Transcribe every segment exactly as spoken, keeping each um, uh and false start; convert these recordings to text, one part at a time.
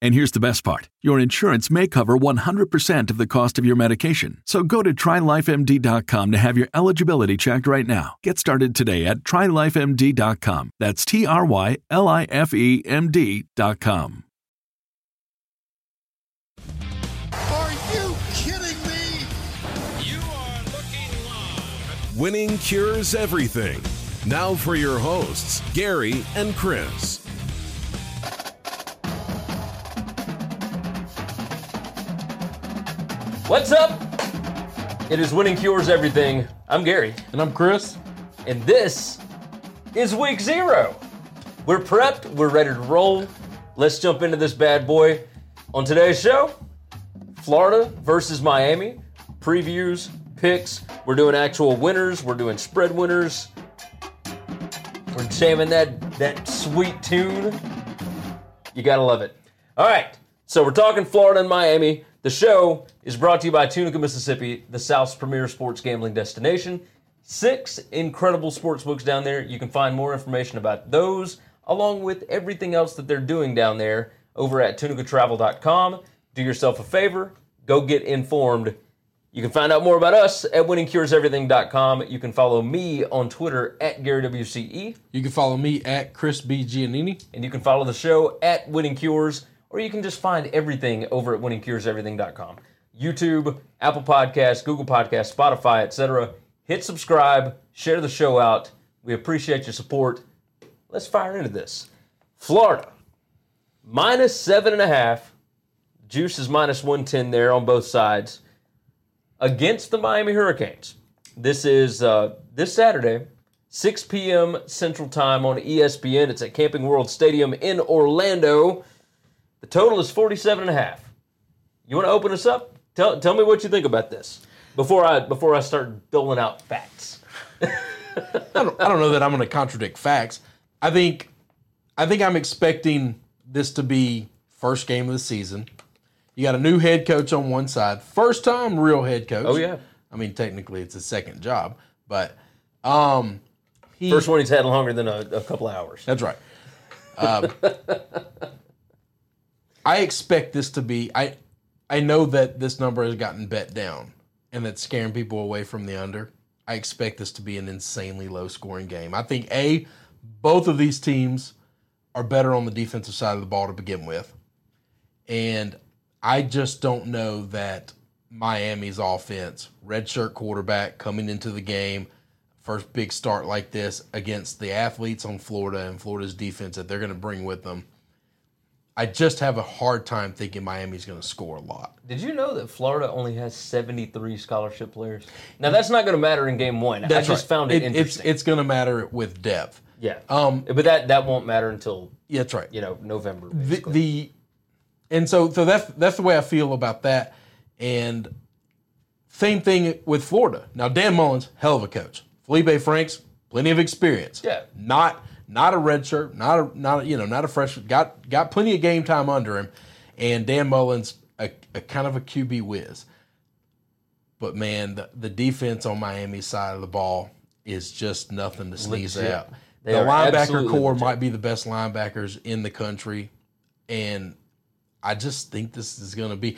And here's the best part. Your insurance may cover one hundred percent of the cost of your medication. So go to try life M D dot com to have your eligibility checked right now. Get started today at try life M D dot com. That's T R Y L I F E M D dot com. Are you kidding me? You are looking live. Winning cures everything. Now for your hosts, Gary and Chris. What's up? It is Winning Cures Everything. I'm Gary. And I'm Chris. And this is week zero. We're prepped. We're ready to roll. Let's jump into this bad boy. On today's show, Florida versus Miami. Previews, picks. We're doing actual winners. We're doing spread winners. We're jamming that, that sweet tune. You gotta love it. All right. So we're talking Florida and Miami. The show is brought to you by Tunica, Mississippi, the South's premier sports gambling destination. Six incredible sports books down there. You can find more information about those, along with everything else that they're doing down there, over at tunica travel dot com. Do yourself a favor. Go get informed. You can find out more about us at winning cures everything dot com. You can follow me on Twitter at Gary W C E. You can follow me at Chris B Giannini. And you can follow the show at WinningCures. Or you can just find everything over at winning cures everything dot com. YouTube, Apple Podcasts, Google Podcasts, Spotify, et cetera. Hit subscribe, share the show out. We appreciate your support. Let's fire into this. Florida, minus seven and a half. Juice is minus one ten there on both sides. Against the Miami Hurricanes. This is uh, this Saturday, six p.m. Central Time on E S P N. It's at Camping World Stadium in Orlando. The total is forty-seven and a half. You want to open us up? Tell tell me what you think about this before I before I start doling out facts. I, don't, I don't know that I'm going to contradict facts. I think I think I'm expecting this to be first game of the season. You got a new head coach on one side, first time real head coach. Oh yeah. I mean, technically it's his second job, but um, he, first one he's had longer than a, a couple of hours. That's right. Uh, I expect this to be, I I know that this number has gotten bet down and that's scaring people away from the under. I expect this to be an insanely low-scoring game. I think, A, both of these teams are better on the defensive side of the ball to begin with. And I just don't know that Miami's offense, redshirt quarterback coming into the game, first big start like this against the athletes on Florida and Florida's defense that they're going to bring with them. I just have a hard time thinking Miami's going to score a lot. Did you know that Florida only has seventy-three scholarship players? Now, that's not going to matter in game one. That's I just right. found it, it interesting. It's, it's going to matter with depth. Yeah. Um, but that, that won't matter until, yeah, that's right. you know, November. The, the And so, so that's that's the way I feel about that. And same thing with Florida. Now, Dan Mullen's hell of a coach. Felipe Franks, plenty of experience. Yeah, not not a redshirt, not a not a, you know not a freshman. Got got plenty of game time under him. And Dan Mullen's a, a kind of a Q B whiz. But man, the, the defense on Miami's side of the ball is just nothing to sneeze legit. At. They the linebacker core legit. Might be the best linebackers in the country, and I just think this is going to be.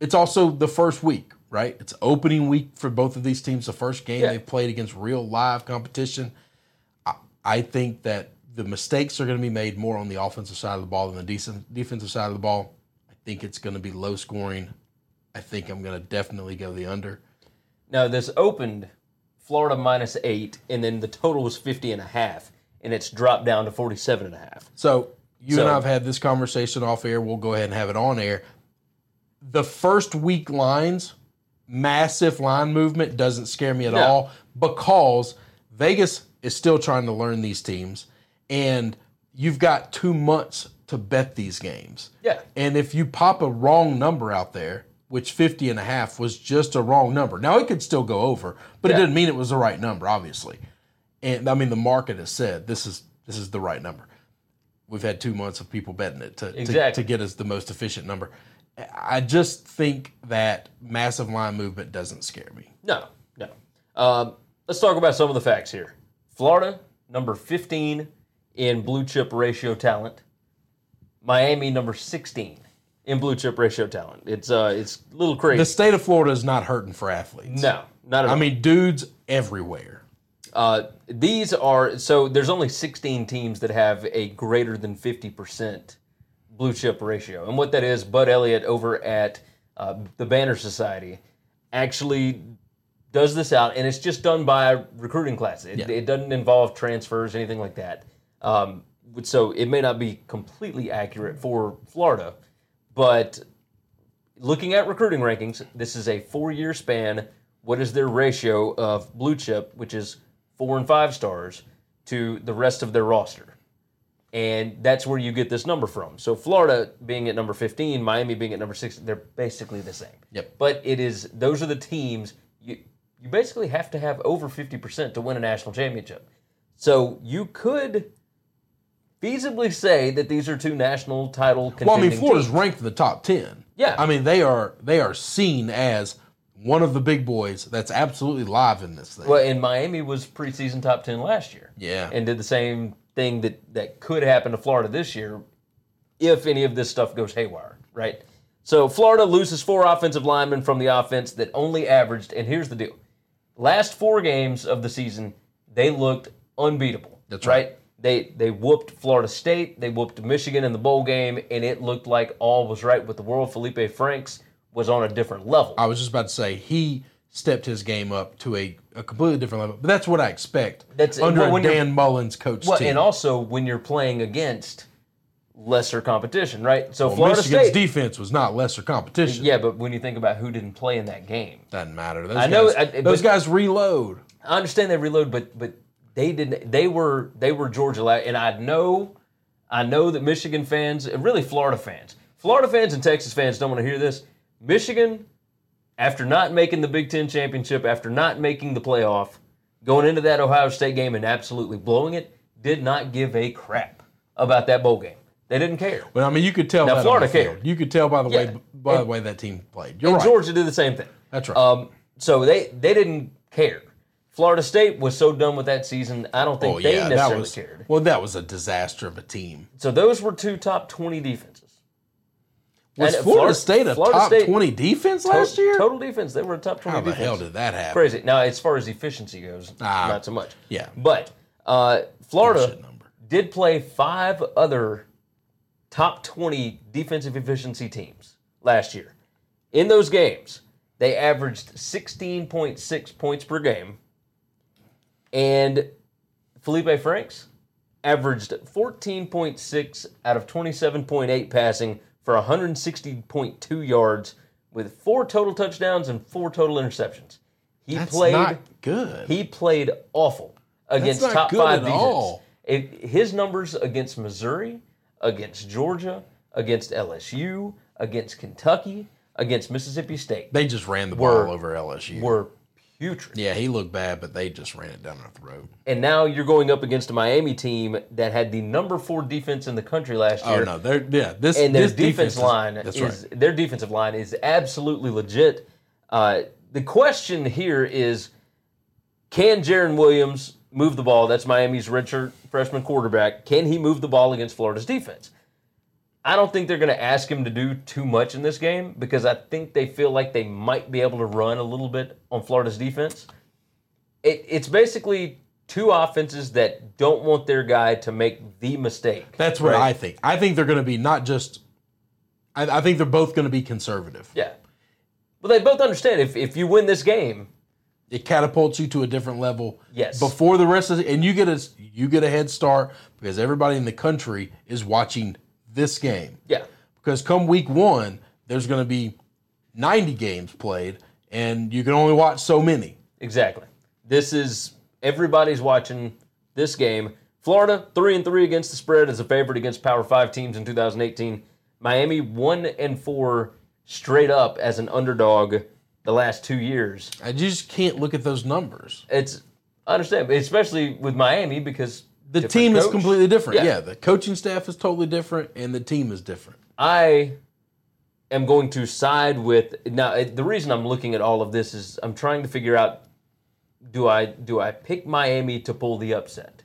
It's also the first week, right? It's opening week for both of these teams. The first game yeah. they've played against real live competition. I, I think that the mistakes are going to be made more on the offensive side of the ball than the de- defensive side of the ball. I think it's going to be low scoring. I think I'm going to definitely go the under. Now, this opened Florida minus eight, and then the total was fifty and a half, and it's dropped down to forty-seven and a half. So you so, and I have had this conversation off air. We'll go ahead and have it on air. The first week lines, massive line movement doesn't scare me at no. all because Vegas is still trying to learn these teams, and you've got two months to bet these games. Yeah. And if you pop a wrong number out there, which fifty and a half was just a wrong number. Now, it could still go over, but yeah. it didn't mean it was the right number, obviously. And, I mean, the market has said this is this is the right number. We've had two months of people betting it to, exactly. to, to get us the most efficient number. I just think that massive line movement doesn't scare me. No, no. Um, let's talk about some of the facts here. Florida, number fifteen in blue chip ratio talent. Miami, number sixteen. In blue chip ratio talent. It's uh, it's a little crazy. The state of Florida is not hurting for athletes. No, not at all. I mean, dudes everywhere. Uh, these are, so there's only sixteen teams that have a greater than fifty percent blue chip ratio. And what that is, Bud Elliott over at uh, the Banner Society actually does this out, and it's just done by recruiting class. It, yeah. it doesn't involve transfers, anything like that. Um, so it may not be completely accurate for Florida, but looking at recruiting rankings, this is a four-year span. What is their ratio of blue chip, which is four and five stars, to the rest of their roster? And that's where you get this number from. So Florida being at number fifteen, Miami being at number six, they're basically the same. Yep. But it is those are the teams you you basically have to have over fifty percent to win a national championship. So you could feasibly say that these are two national title contending Well, I mean, Florida's teams. Ranked in the top ten. Yeah. I mean, they are they are seen as one of the big boys that's absolutely live in this thing. Well, and Miami was preseason top ten last year. Yeah. And did the same thing that, that could happen to Florida this year if any of this stuff goes haywire, right? So Florida loses four offensive linemen from the offense that only averaged, and here's the deal, last four games of the season, they looked unbeatable. That's right. right? They they whooped Florida State, they whooped Michigan in the bowl game, and it looked like all was right with the world. Felipe Franks was on a different level. I was just about to say, he stepped his game up to a, a completely different level. But that's what I expect that's, under well, Dan Mullen's coach well, team. And also when you're playing against lesser competition, right? So well, Florida Michigan's State defense was not lesser competition. Yeah, but when you think about who didn't play in that game. Doesn't matter. Those I guys, know, I, those guys reload. I understand they reload, but but... They didn't. They were. They were Georgia, and I know, I know that Michigan fans, and really Florida fans, Florida fans and Texas fans don't want to hear this. Michigan, after not making the Big Ten championship, after not making the playoff, going into that Ohio State game and absolutely blowing it, did not give a crap about that bowl game. They didn't care. Well, I mean, you could tell. Now that Florida cared. You could tell by the yeah. way by and, the way that team played. You're and right. Georgia did the same thing. That's right. Um, so they they didn't care. Florida State was so done with that season, I don't think oh, they yeah, necessarily was, cared. Well, that was a disaster of a team. So those were two top twenty defenses. Was and Florida State a Florida top State, twenty defense last to, year? Total defense. They were a top twenty defense. How the defense. Hell did that happen? Crazy. Now, as far as efficiency goes, ah, not so much. Yeah. But uh, Florida did play five other top twenty defensive efficiency teams last year. In those games, they averaged sixteen point six points per game. And Felipe Franks averaged fourteen point six out of twenty-seven point eight passing for one hundred sixty point two yards with four total touchdowns and four total interceptions. He That's played not good. He played awful against That's not top good five at defense. All. It, his numbers against Missouri, against Georgia, against L S U, against Kentucky, against Mississippi State. They just ran the were, ball over L S U. Were putrid. Yeah, he looked bad, but they just ran it down our throat. And now you're going up against a Miami team that had the number four defense in the country last year. Oh no, they're yeah this and their this defense, defense line is, is right. Their defensive line is absolutely legit. Uh, the question here is, can Jaron Williams move the ball? That's Miami's redshirt freshman quarterback. Can he move the ball against Florida's defense? I don't think they're going to ask him to do too much in this game because I think they feel like they might be able to run a little bit on Florida's defense. It, it's basically two offenses that don't want their guy to make the mistake. That's what right? I think. I think they're going to be not just – I think they're both going to be conservative. Yeah. Well, they both understand if, if you win this game – it catapults you to a different level. Yes. Before the rest of the, and you get a you get a head start because everybody in the country is watching this game. Yeah. Because come week one, there's going to be ninety games played, and you can only watch so many. Exactly. This is everybody's watching this game. Florida three and three against the spread is a favorite against Power Five teams in two thousand eighteen. Miami one and four straight up as an underdog. The last two years, I just can't look at those numbers. It's I understand, especially with Miami because the team coach. Is completely different. Yeah. yeah, the coaching staff is totally different, and the team is different. I am going to side with now. The reason I'm looking at all of this is I'm trying to figure out do I do I pick Miami to pull the upset,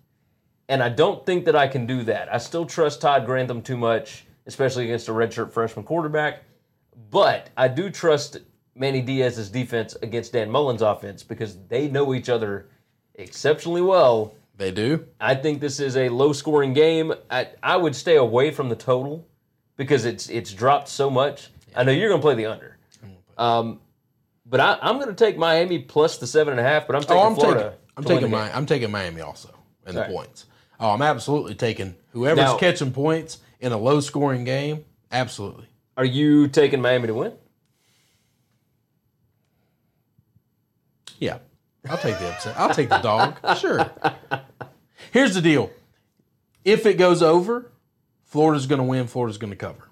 and I don't think that I can do that. I still trust Todd Grantham too much, especially against a redshirt freshman quarterback, but I do trust Manny Diaz's defense against Dan Mullen's offense because they know each other exceptionally well. They do. I think this is a low-scoring game. I, I would stay away from the total because it's it's dropped so much. Yeah. I know you're going to play the under. Um, but I, I'm going to take Miami plus the seven and a half, but I'm taking oh, I'm Florida. Taking, I'm, taking my, I'm taking Miami also in All the right. points. Oh, I'm absolutely taking whoever's now, catching points in a low-scoring game. Absolutely. Are you taking Miami to win? Yeah, I'll take the upset. I'll take the dog. Sure. Here's the deal. If it goes over, Florida's going to win. Florida's going to cover.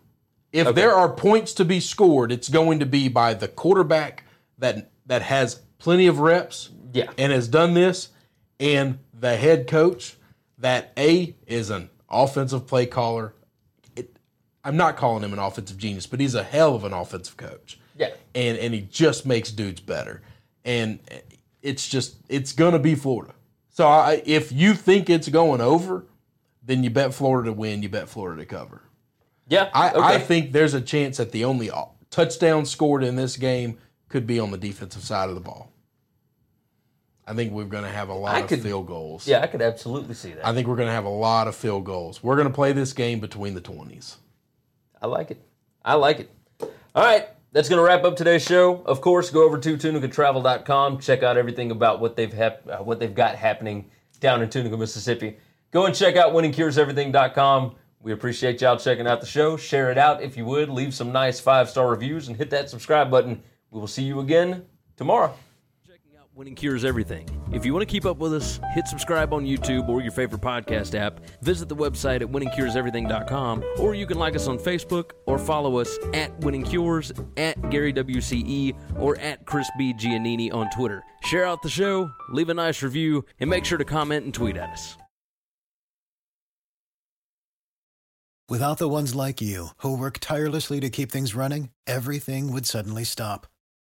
If okay. there are points to be scored, it's going to be by the quarterback that that has plenty of reps yeah. and has done this, and the head coach that, A, is an offensive play caller. It, I'm not calling him an offensive genius, but he's a hell of an offensive coach. Yeah, and and he just makes dudes better. And it's just, it's going to be Florida. So I, if you think it's going over, then you bet Florida to win, you bet Florida to cover. Yeah. I, okay. I think there's a chance that the only touchdown scored in this game could be on the defensive side of the ball. I think we're going to have a lot I of could, field goals. Yeah, I could absolutely see that. I think we're going to have a lot of field goals. We're going to play this game between the twenties. I like it. I like it. All right. That's going to wrap up today's show. Of course, go over to tunica travel dot com. Check out everything about what they've hap- uh, what they've got happening down in Tunica, Mississippi. Go and check out winning cures everything dot com. We appreciate y'all checking out the show. Share it out if you would. Leave some nice five-star reviews and hit that subscribe button. We will see you again tomorrow. Winning Cures Everything. If you want to keep up with us, hit subscribe on YouTube or your favorite podcast app. Visit the website at winning cures everything dot com, or you can like us on Facebook or follow us at Winning Cures, at Gary W C E, or at Chris B. Giannini on Twitter. Share out the show, leave a nice review, and make sure to comment and tweet at us. Without the ones like you, who work tirelessly to keep things running, everything would suddenly stop.